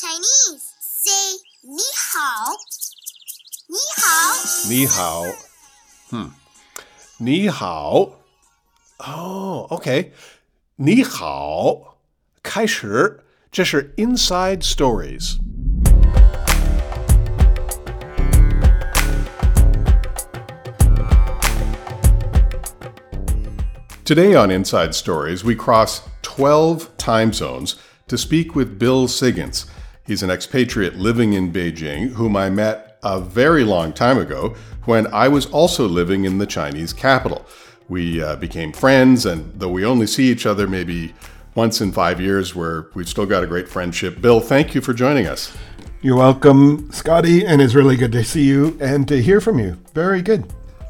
Chinese, say ni hao. Ni hao. Ni hao. Ni hao. Oh, okay. Ni hao. 开始，这是 Inside Stories。Today on Inside Stories, we cross 12 time zones to speak with Bill Siggins. He's an expatriate living in Beijing, whom I met a very long time ago when I was also living in the Chinese capital. We became friends, and though we only see each other maybe once in 5 years, we've still got a great friendship. Bill, thank you for joining us. You're welcome, Scotty, and it's really good to see you and to hear from you. Very good.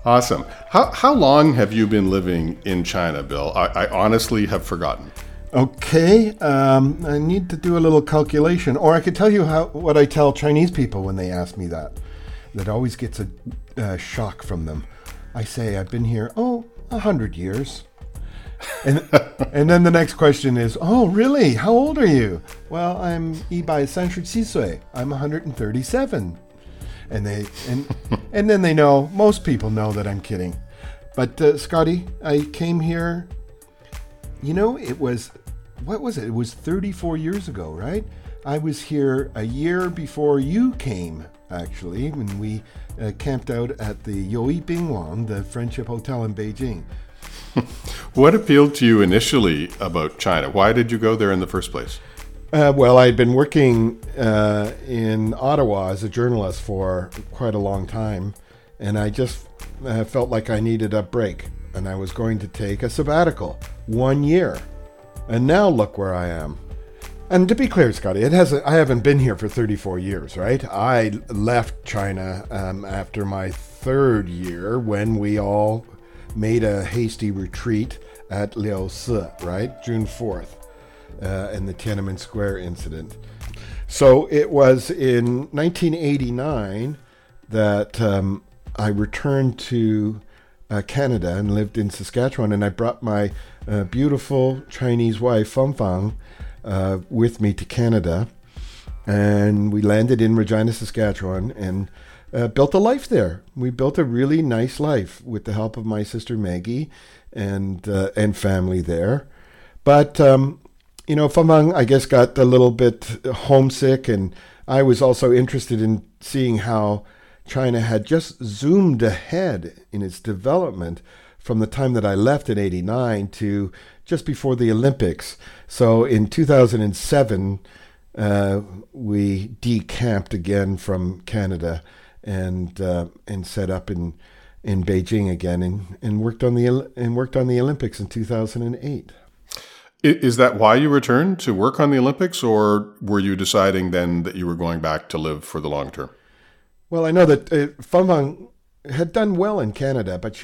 Awesome. How long have you been living in China, Bill? I honestly have forgotten. Okay. I need to do a little calculation, or I could tell you what I tell Chinese people when they ask me that. That always gets a shock from them. I say, I've been here, 100 years. And then the next question is, oh, really? How old are you? Well, I'm 137岁. I'm 137. And then they know, most people know that I'm kidding. But Scotty, I came here, it was 34 years ago, right? I was here a year before you came, actually, when we camped out at the Yoi Binglong, the Friendship Hotel in Beijing. What appealed to you initially about China? Why did you go there in the first place? Well, I'd been working in Ottawa as a journalist for quite a long time, and I just felt like I needed a break, and I was going to take a sabbatical, 1 year. And now look where I am. And to be clear, Scotty, I haven't been here for 34 years, right? I left China after my third year when we all made a hasty retreat at Liaosi, right? June 4th. And the Tiananmen Square incident. So it was in 1989 that I returned to Canada and lived in Saskatchewan, and I brought my beautiful Chinese wife, Feng Fang, with me to Canada, and we landed in Regina, Saskatchewan, and built a life there. We built a really nice life with the help of my sister Maggie and family there. But Feng Fang, I guess, got a little bit homesick, and I was also interested in seeing how China had just zoomed ahead in its development from the time that I left in 89 to just before the Olympics. So in 2007, we decamped again from Canada and set up in Beijing again and worked on the Olympics in 2008. Is that why you returned to work on the Olympics, or were you deciding then that you were going back to live for the long term? Well, I know that Feng Fang had done well in Canada, but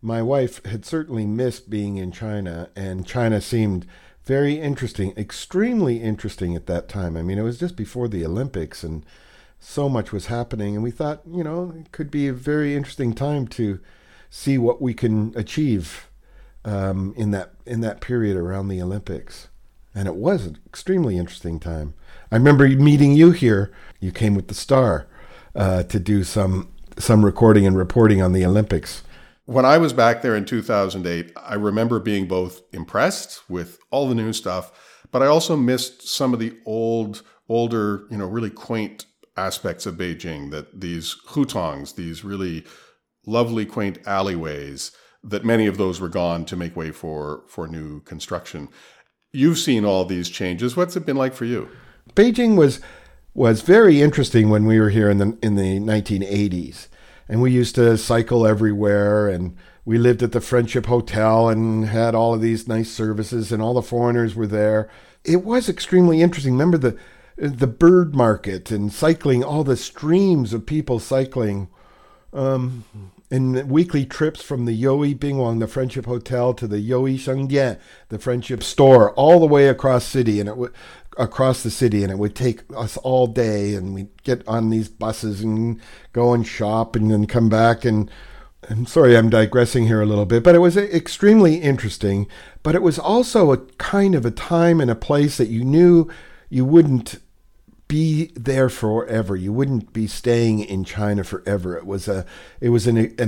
my wife had certainly missed being in China, and China seemed very interesting, extremely interesting at that time. I mean, it was just before the Olympics, and so much was happening, and we thought, it could be a very interesting time to see what we can achieve in that period around the Olympics. And it was an extremely interesting time. I remember meeting you here. You came with the Star to do some recording and reporting on the Olympics. When I was back there in 2008, I remember being both impressed with all the new stuff, but I also missed some of the older, really quaint aspects of Beijing, that these hutongs, these really lovely quaint alleyways, that many of those were gone to make way for new construction. You've seen all these changes. What's it been like for you? Beijing was very interesting when we were here in the 1980s. And we used to cycle everywhere, and we lived at the Friendship Hotel and had all of these nice services, and all the foreigners were there. It was extremely interesting. Remember the bird market and cycling, all the streams of people cycling. And weekly trips from the Yoi Binguan, the Friendship Hotel, to the Yoi Shengdian, the Friendship Store, all the way across the city, and it would take us all day, and we'd get on these buses and go and shop and then come back. And I'm sorry, I'm digressing here a little bit, but it was extremely interesting. But it was also a kind of a time and a place that you knew you wouldn't be there forever. You wouldn't be staying in China forever. It was an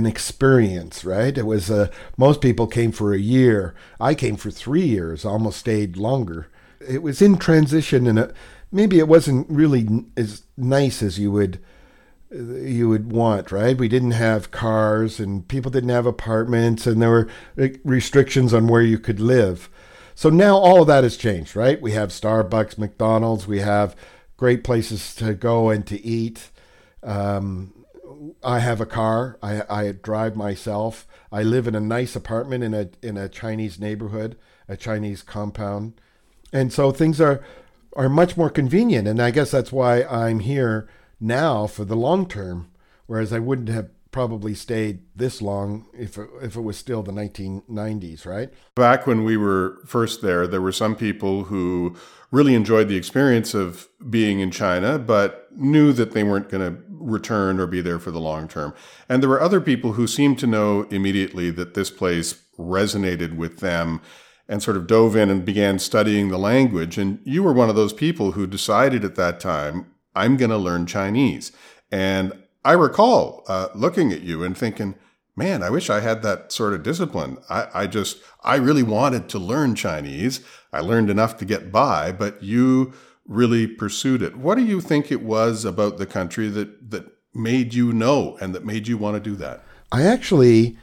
experience, right? It was most people came for a year. I came for 3 years, almost stayed longer. It was in transition, and maybe it wasn't really as nice as you would want, right? We didn't have cars, and people didn't have apartments, and there were restrictions on where you could live. So now all of that has changed, right? We have Starbucks, McDonald's, we have great places to go and to eat. I have a car. I drive myself. I live in a nice apartment in a Chinese neighborhood, a Chinese compound. And so things are much more convenient. And I guess that's why I'm here now for the long term, whereas I wouldn't have probably stayed this long if it was still the 1990s, right? Back when we were first there, there were some people who really enjoyed the experience of being in China, but knew that they weren't going to return or be there for the long term. And there were other people who seemed to know immediately that this place resonated with them and sort of dove in and began studying the language. And you were one of those people who decided at that time, I'm going to learn Chinese. And I recall looking at you and thinking, man, I wish I had that sort of discipline. I really wanted to learn Chinese. I learned enough to get by, but you really pursued it. What do you think it was about the country that made you know and that made you want to do that? I actually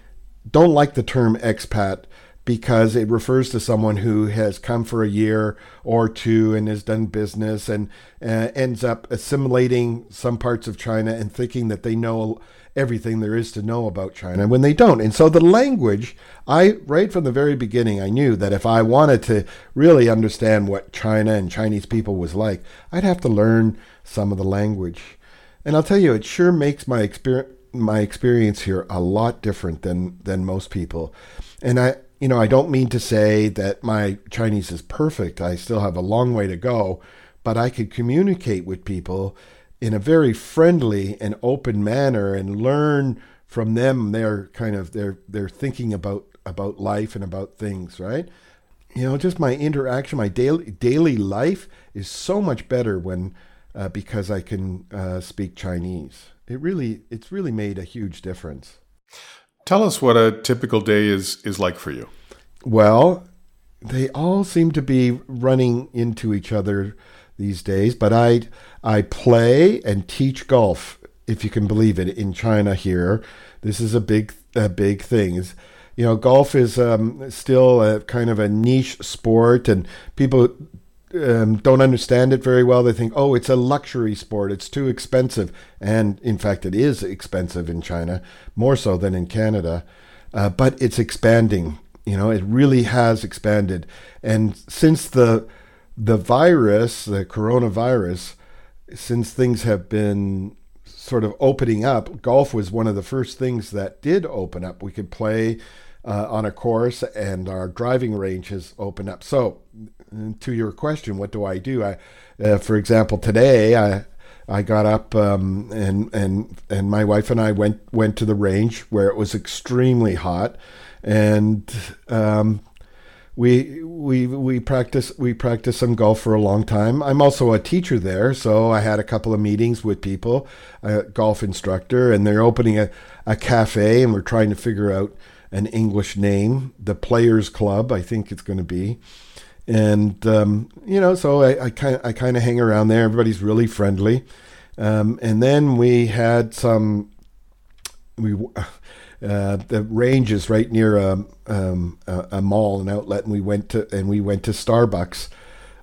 don't like the term expat, because it refers to someone who has come for a year or two and has done business and ends up assimilating some parts of China and thinking that they know everything there is to know about China when they don't. And so the language, right from the very beginning, I knew that if I wanted to really understand what China and Chinese people was like, I'd have to learn some of the language. And I'll tell you, it sure makes my experience here a lot different than most people. And I don't mean to say that my Chinese is perfect. I still have a long way to go, but I could communicate with people in a very friendly and open manner and learn from them their thinking about life and about things, right? You know, just my interaction, my daily life is so much better when because I can speak Chinese. It's really made a huge difference. Tell us what a typical day is like for you. Well, they all seem to be running into each other these days, but I play and teach golf, if you can believe it, in China here. This is a big thing. It's, you know, golf is still a kind of a niche sport, and people don't understand it very well. They think, oh, it's a luxury sport. It's too expensive. And in fact, it is expensive in China, more so than in Canada. But it's expanding. You know, it really has expanded. And since the coronavirus, since things have been sort of opening up, golf was one of the first things that did open up. We could play on a course, and our driving range has opened up. So to your question, what do I do? For example, today I got up and my wife and I went to the range where it was extremely hot, and we practiced some golf for a long time. I'm also a teacher there, so I had a couple of meetings with people, a golf instructor, and they're opening a cafe, and we're trying to figure out an English name, the Players Club, I think it's going to be. And, you know, so I kind of hang around there. Everybody's really friendly. And then we had the range is right near a mall, an outlet, and we went to Starbucks.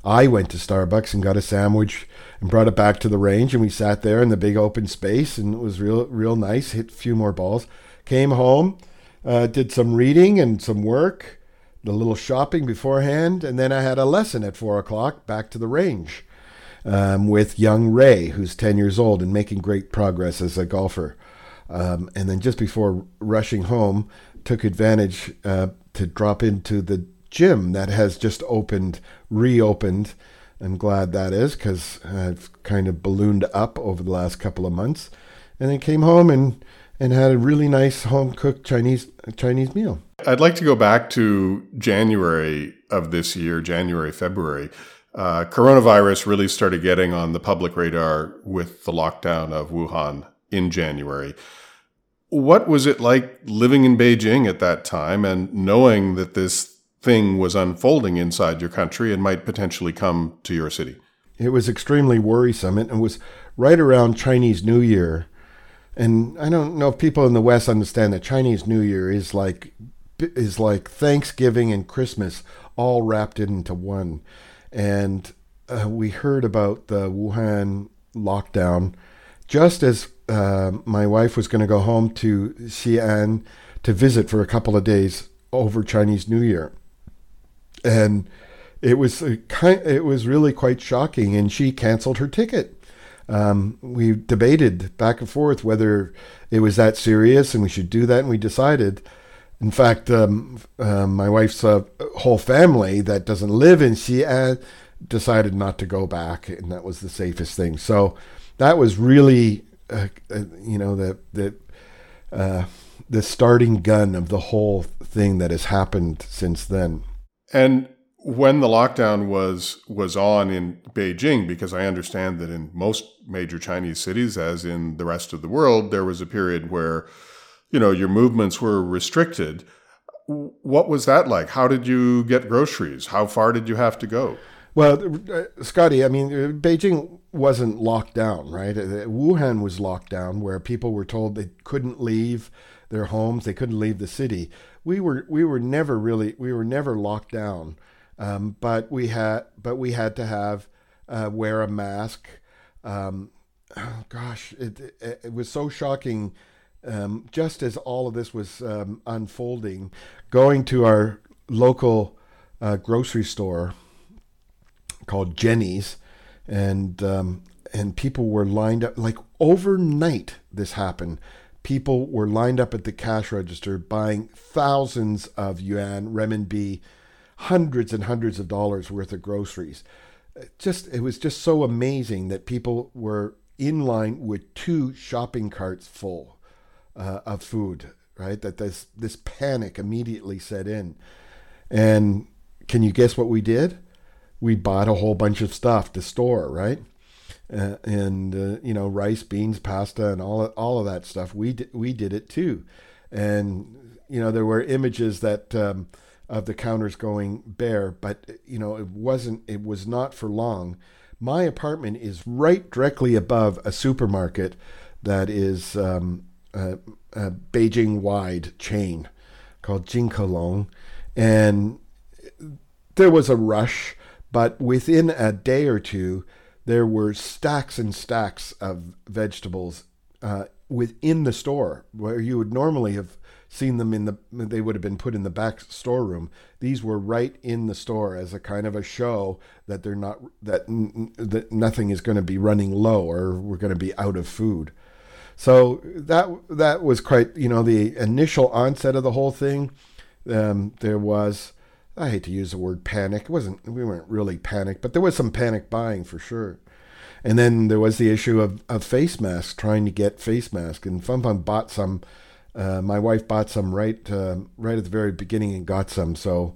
I went to Starbucks and got a sandwich and brought it back to the range, and we sat there in the big open space, and it was real nice. Hit a few more balls. Came home, did some reading and some work, a little shopping beforehand, and then I had a lesson at 4:00 back to the range with young Ray, who's 10 years old and making great progress as a golfer. And then just before rushing home, took advantage to drop into the gym that has just reopened. I'm glad that is, because I've kind of ballooned up over the last couple of months. And then came home and had a really nice home-cooked Chinese meal. I'd like to go back to January of this year, February, Coronavirus really started getting on the public radar with the lockdown of Wuhan in January. What was it like living in Beijing at that time and knowing that this thing was unfolding inside your country and might potentially come to your city? It was extremely worrisome. It was right around Chinese New Year. And I don't know if people in the West understand that Chinese New Year is like Thanksgiving and Christmas all wrapped into one. And we heard about the Wuhan lockdown just as my wife was going to go home to Xi'an to visit for a couple of days over Chinese New Year. And it was really quite shocking, and she canceled her ticket. We debated back and forth whether it was that serious and we should do that, and we decided. In fact, my wife's whole family that doesn't live in Xi'an decided not to go back, and that was the safest thing. So that was really, the starting gun of the whole thing that has happened since then. And when the lockdown was on in Beijing, because I understand that in most major Chinese cities, as in the rest of the world, there was a period where, your movements were restricted. What was that like? How did you get groceries? How far did you have to go? Well, Scotty, Beijing wasn't locked down, right? Wuhan was locked down, where people were told they couldn't leave their homes, they couldn't leave the city. We were never locked down, but we had to wear a mask. It was so shocking. Just as all of this was unfolding, going to our local grocery store called Jenny's, and people were lined up, like overnight this happened. People were lined up at the cash register buying thousands of yuan, renminbi, hundreds and hundreds of dollars worth of groceries. It was just so amazing that people were in line with two shopping carts full of food, right? That this panic immediately set in. And can you guess what we did? We bought a whole bunch of stuff to store, right? Rice, beans, pasta, and all of that stuff. We did it too, and there were images that of the counters going bare. but it was not for long. My apartment is right directly above a supermarket that is a Beijing-wide chain called Jingkelong, and there was a rush. But within a day or two, there were stacks and stacks of vegetables within the store, where you would normally have seen them they would have been put in the back storeroom. These were right in the store as a kind of a show that that nothing is going to be running low, or we're going to be out of food. So that was quite, the initial onset of the whole thing. There was, I hate to use the word panic. We weren't really panicked, but there was some panic buying for sure. And then there was the issue of face masks, trying to get face masks. And Feng Fang bought some, my wife bought some right at the very beginning and got some. So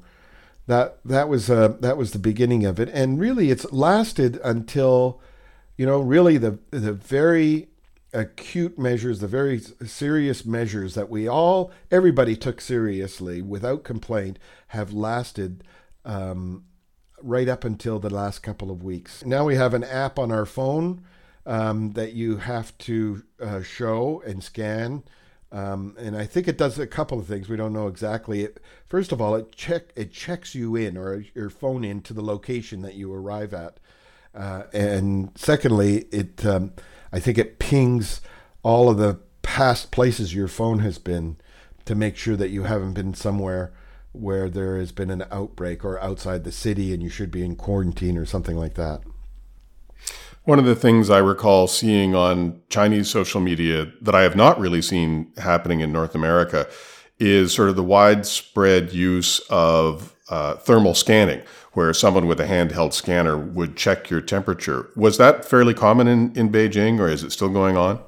that was the beginning of it. And really it's lasted until, really the very acute measures, the very serious measures that everybody took seriously without complaint, have lasted right up until the last couple of weeks. Now we have an app on our phone that you have to show and scan. And I think it does a couple of things. We don't know exactly. First of all, it checks you in, or your phone in, to the location that you arrive at. And secondly, I think it pings all of the past places your phone has been to make sure that you haven't been somewhere where there has been an outbreak, or outside the city and you should be in quarantine or something like that. One of the things I recall seeing on Chinese social media that I have not really seen happening in North America is sort of the widespread use of thermal scanning, where someone with a handheld scanner would check your temperature. Was that fairly common in Beijing, or is it still going on?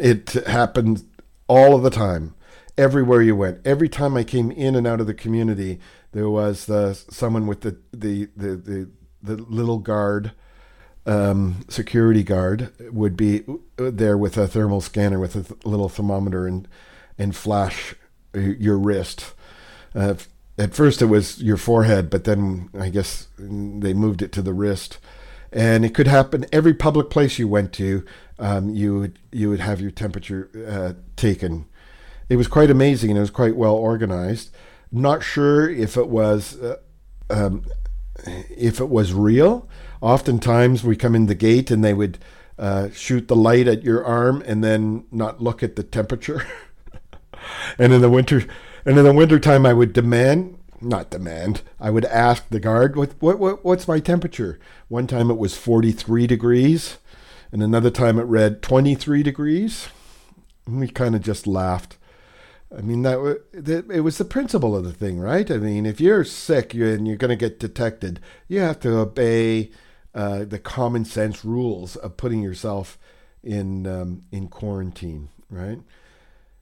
It happened all of the time, everywhere you went. Every time I came in and out of the community, there was someone with the the little guard, security guard, would be there with a thermal scanner with a little thermometer and flash your wrist. At first it was your forehead, but then I guess they moved it to the wrist. And it could happen every public place you went to. You would have your temperature taken. It was quite amazing. It was quite well organized. Not sure if it was real. Oftentimes we come in the gate and they would shoot the light at your arm and then not look at the temperature. And in the winter time, I would ask the guard, what's my temperature? One time it was 43 degrees, and another time it read 23 degrees. And we kind of just laughed. I mean, it was the principle of the thing, right? I mean, if you're sick and you're going to get detected, you have to obey the common sense rules of putting yourself in quarantine, right?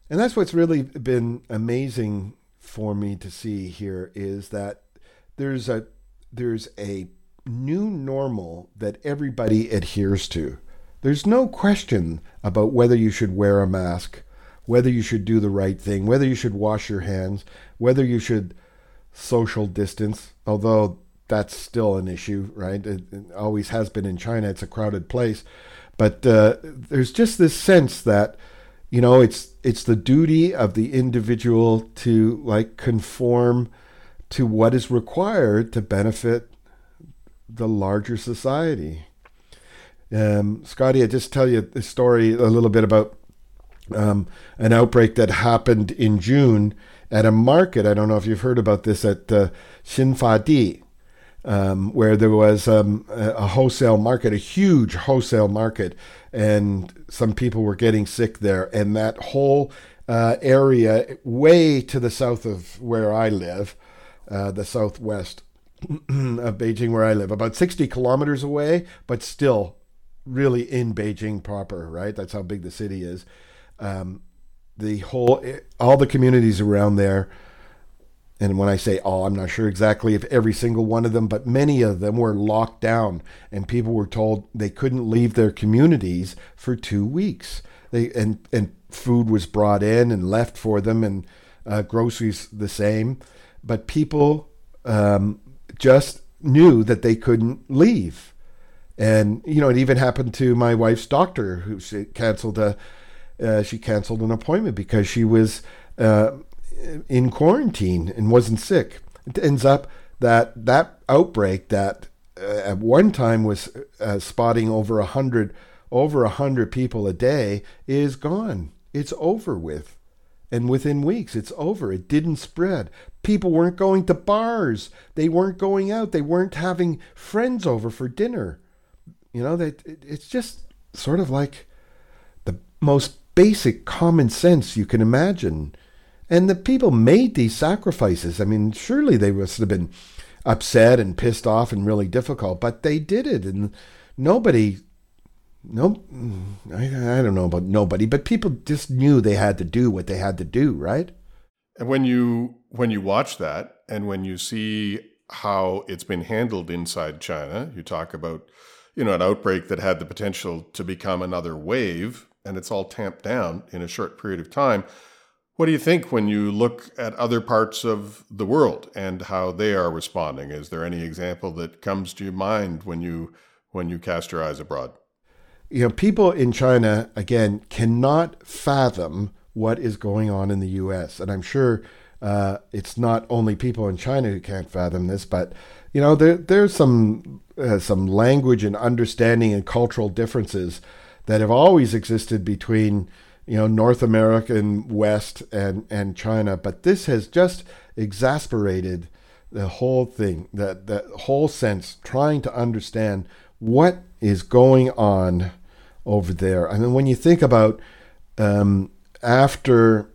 And that's what's really been amazing for me to see here, is that there's a new normal that everybody adheres to. There's no question about whether you should wear a mask, whether you should do the right thing, whether you should wash your hands, whether you should social distance, although that's still an issue, right? It always has been in China. It's a crowded place. But there's just this sense that, you know, it's the duty of the individual to, like, conform to what is required to benefit the larger society. Scotty, I just tell you the story a little bit about an outbreak that happened in June at a market. I don't know if you've heard about this, at Xinfadi, where there was a wholesale market, a huge wholesale market, and some people were getting sick there. And that whole area way to the south of where I live, the southwest of Beijing where I live, about 60 kilometers away, but still really in Beijing proper, right? That's how big the city is. All the communities around there, and when I say all, I'm not sure exactly if every single one of them, but many of them were locked down, and people were told they couldn't leave their communities for 2 weeks. And food was brought in and left for them, and groceries the same, but people just knew that they couldn't leave. And, you know, it even happened to my wife's doctor, who she canceled an appointment because she was in quarantine and wasn't sick. It ends up that outbreak that at one time was spotting over 100 people a day is gone. It's over with. And within weeks, it's over. It didn't spread. People weren't going to bars. They weren't going out. They weren't having friends over for dinner. You know, it's just sort of like the most basic common sense you can imagine. And the people made these sacrifices. I mean, surely they must have been upset and pissed off and really difficult, but they did it. And I don't know about nobody, but people just knew they had to do what they had to do, right? And when you watch that, and when you see how it's been handled inside China, you talk about, you know, an outbreak that had the potential to become another wave, and it's all tamped down in a short period of time. What do you think when you look at other parts of the world and how they are responding? Is there any example that comes to your mind when you cast your eyes abroad? You know, people in China, again, cannot fathom what is going on in the U.S. And I'm sure it's not only people in China who can't fathom this, but, you know, there's some language and understanding and cultural differences that have always existed between, you know, North America and West and China. But this has just exacerbated the whole thing, the whole sense, trying to understand what is going on over there. I mean, when you think about after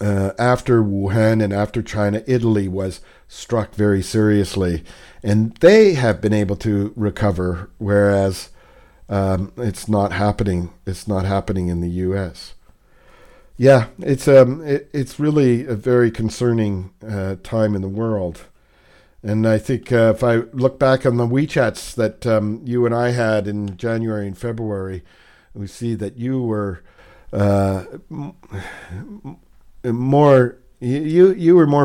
Wuhan and after China, Italy was struck very seriously, and they have been able to recover, whereas it's not happening. It's not happening in the U.S. Yeah, it's really a very concerning time in the world. And I think if I look back on the WeChats that you and I had in January and February, we see that you were more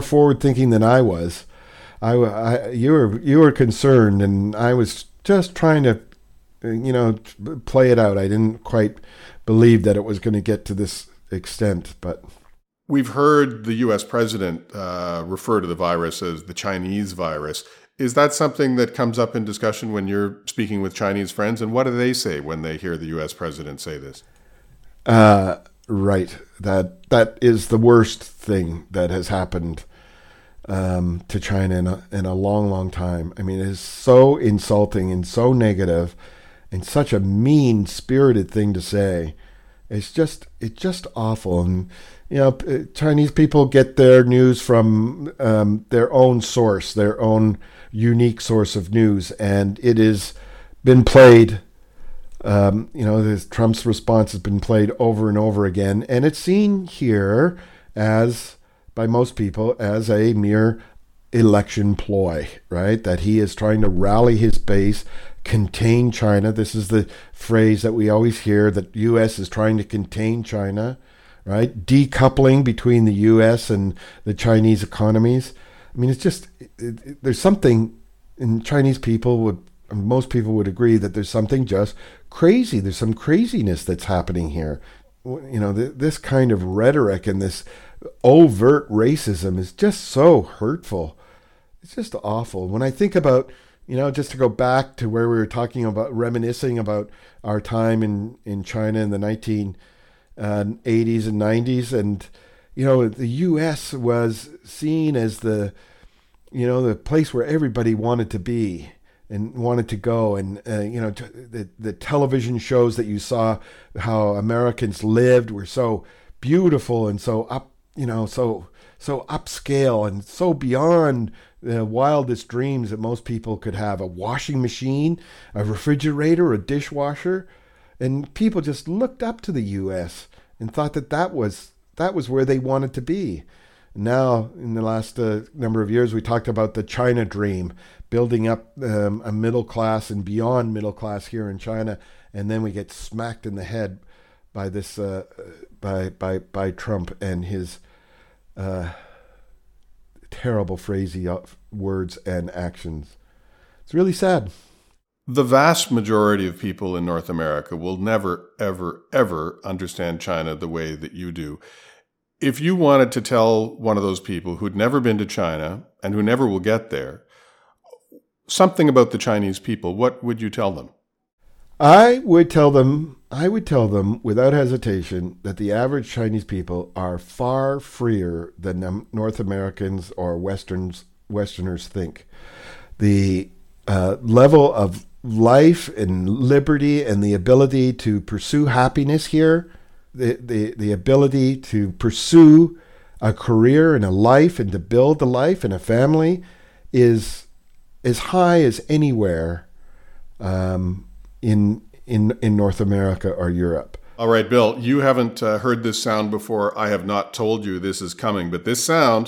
forward thinking than I was. You were concerned, and I was just trying to, play it out. I didn't quite believe that it was going to get to this extent, but. We've heard the U.S. president refer to the virus as the Chinese virus. Is that something that comes up in discussion when you're speaking with Chinese friends? And what do they say when they hear the U.S. president say this? Right. That is the worst thing that has happened to China in a long, long time. I mean, it is so insulting and so negative and such a mean-spirited thing to say. It's just awful. And, Chinese people get their news from their own source, their own unique source of news. And it has been played, Trump's response has been played over and over again. And it's seen here by most people, as a mere election ploy, right? That he is trying to rally his base, contain China. This is the phrase that we always hear, that the U.S. is trying to contain China, right? Decoupling between the U.S. and the Chinese economies. I mean, it's just, there's something in Chinese people most people would agree that there's something just crazy. There's some craziness that's happening here. This kind of rhetoric and this overt racism is just so hurtful. It's just awful. When I think about, just to go back to where we were talking about, reminiscing about our time in China in the 1980s and 90s. And, the U.S. was seen as the place where everybody wanted to be and wanted to go. And, the television shows that you saw how Americans lived were so beautiful and so up, so upscale and so beyond the wildest dreams that most people could have. A washing machine, a refrigerator, a dishwasher. And people just looked up to the U.S. and thought that was where they wanted to be. Now, in the last number of years, we talked about the China dream, building up a middle class and beyond middle class here in China. And then we get smacked in the head by this, by Trump and his terrible phrasing of words and actions. It's really sad. The vast majority of people in North America will never, ever, ever understand China the way that you do. If you wanted to tell one of those people who'd never been to China and who never will get there something about the Chinese people, what would you tell them? I would tell them without hesitation that the average Chinese people are far freer than North Americans or Westerners think. The level of life and liberty and the ability to pursue happiness here, the ability to pursue a career and a life and to build a life and a family is as high as anywhere in North America or Europe. All right, Bill, you haven't heard this sound before. I have not told you this is coming, but this sound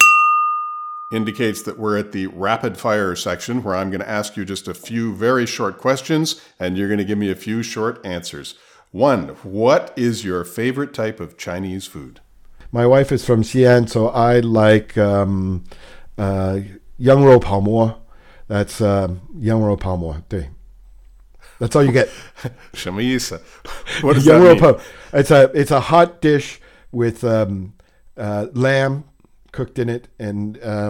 indicates that we're at the rapid fire section, where I'm going to ask you just a few very short questions and you're going to give me a few short answers. One, what is your favorite type of Chinese food? My wife is from Xi'an, so I like yang rou pao mo. That's yang rou pao mo. That's all you get. Shamiyasa. What does that mean? It's a hot dish with lamb cooked in it, and a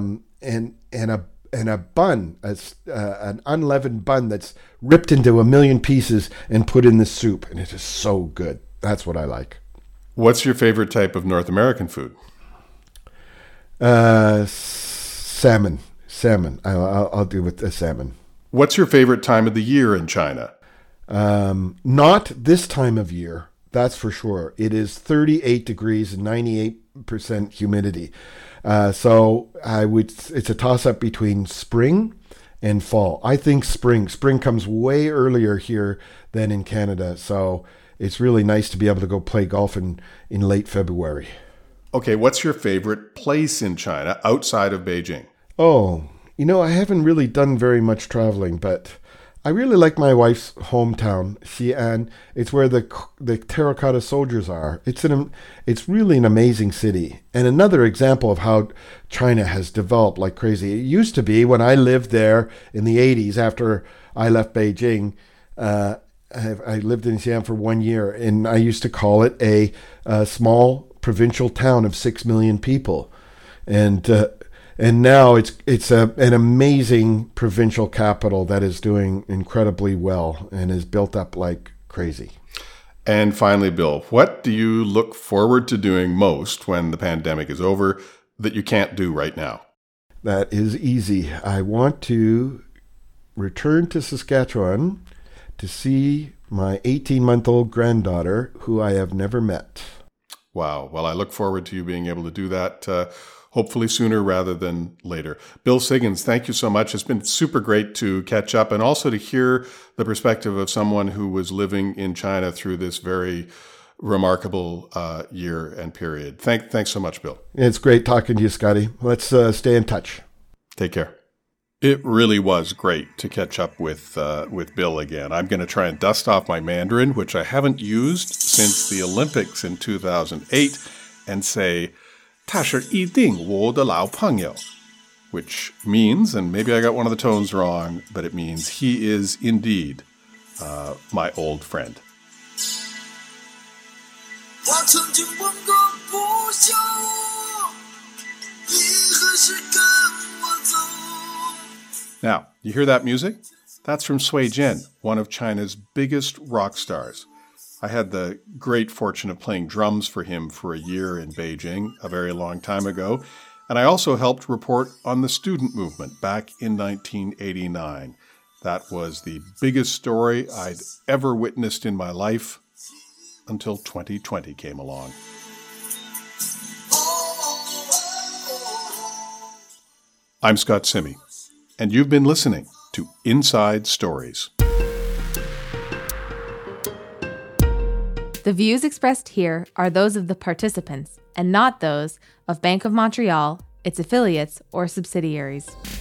bun, an unleavened bun that's ripped into a million pieces and put in the soup, and it is so good. That's what I like. What's your favorite type of North American food? Salmon. Salmon. I'll do with the salmon. What's your favorite time of the year in China? Not this time of year, that's for sure. It is 38 degrees and 98% humidity. It's a toss-up between spring and fall. I think spring comes way earlier here than in Canada. So it's really nice to be able to go play golf in late February. Okay, what's your favorite place in China outside of Beijing? Oh, You know, I haven't really done very much traveling, but I really like my wife's hometown, Xi'an. It's where the terracotta soldiers are. It's really an amazing city, and another example of how China has developed like crazy. It used to be, when I lived there in the 80s, after I left Beijing, I lived in Xi'an for 1 year, and I used to call it a small provincial town of 6 million people, and now it's an amazing provincial capital that is doing incredibly well and is built up like crazy. And finally, Bill, what do you look forward to doing most when the pandemic is over that you can't do right now? That is easy. I want to return to Saskatchewan to see my 18-month-old granddaughter, who I have never met. Wow. Well, I look forward to you being able to do that, hopefully sooner rather than later. Bill Siggins, thank you so much. It's been super great to catch up and also to hear the perspective of someone who was living in China through this very remarkable year and period. Thanks so much, Bill. It's great talking to you, Scotty. Let's stay in touch. Take care. It really was great to catch up with Bill again. I'm going to try and dust off my Mandarin, which I haven't used since the Olympics in 2008, and say, 他是一定我的老朋友, which means, and maybe I got one of the tones wrong, but it means he is indeed my old friend. Now, you hear that music? That's from Sui Jin, one of China's biggest rock stars. I had the great fortune of playing drums for him for a year in Beijing a very long time ago, and I also helped report on the student movement back in 1989. That was the biggest story I'd ever witnessed in my life until 2020 came along. I'm Scott Simme. And you've been listening to Inside Stories. The views expressed here are those of the participants and not those of Bank of Montreal, its affiliates, or subsidiaries.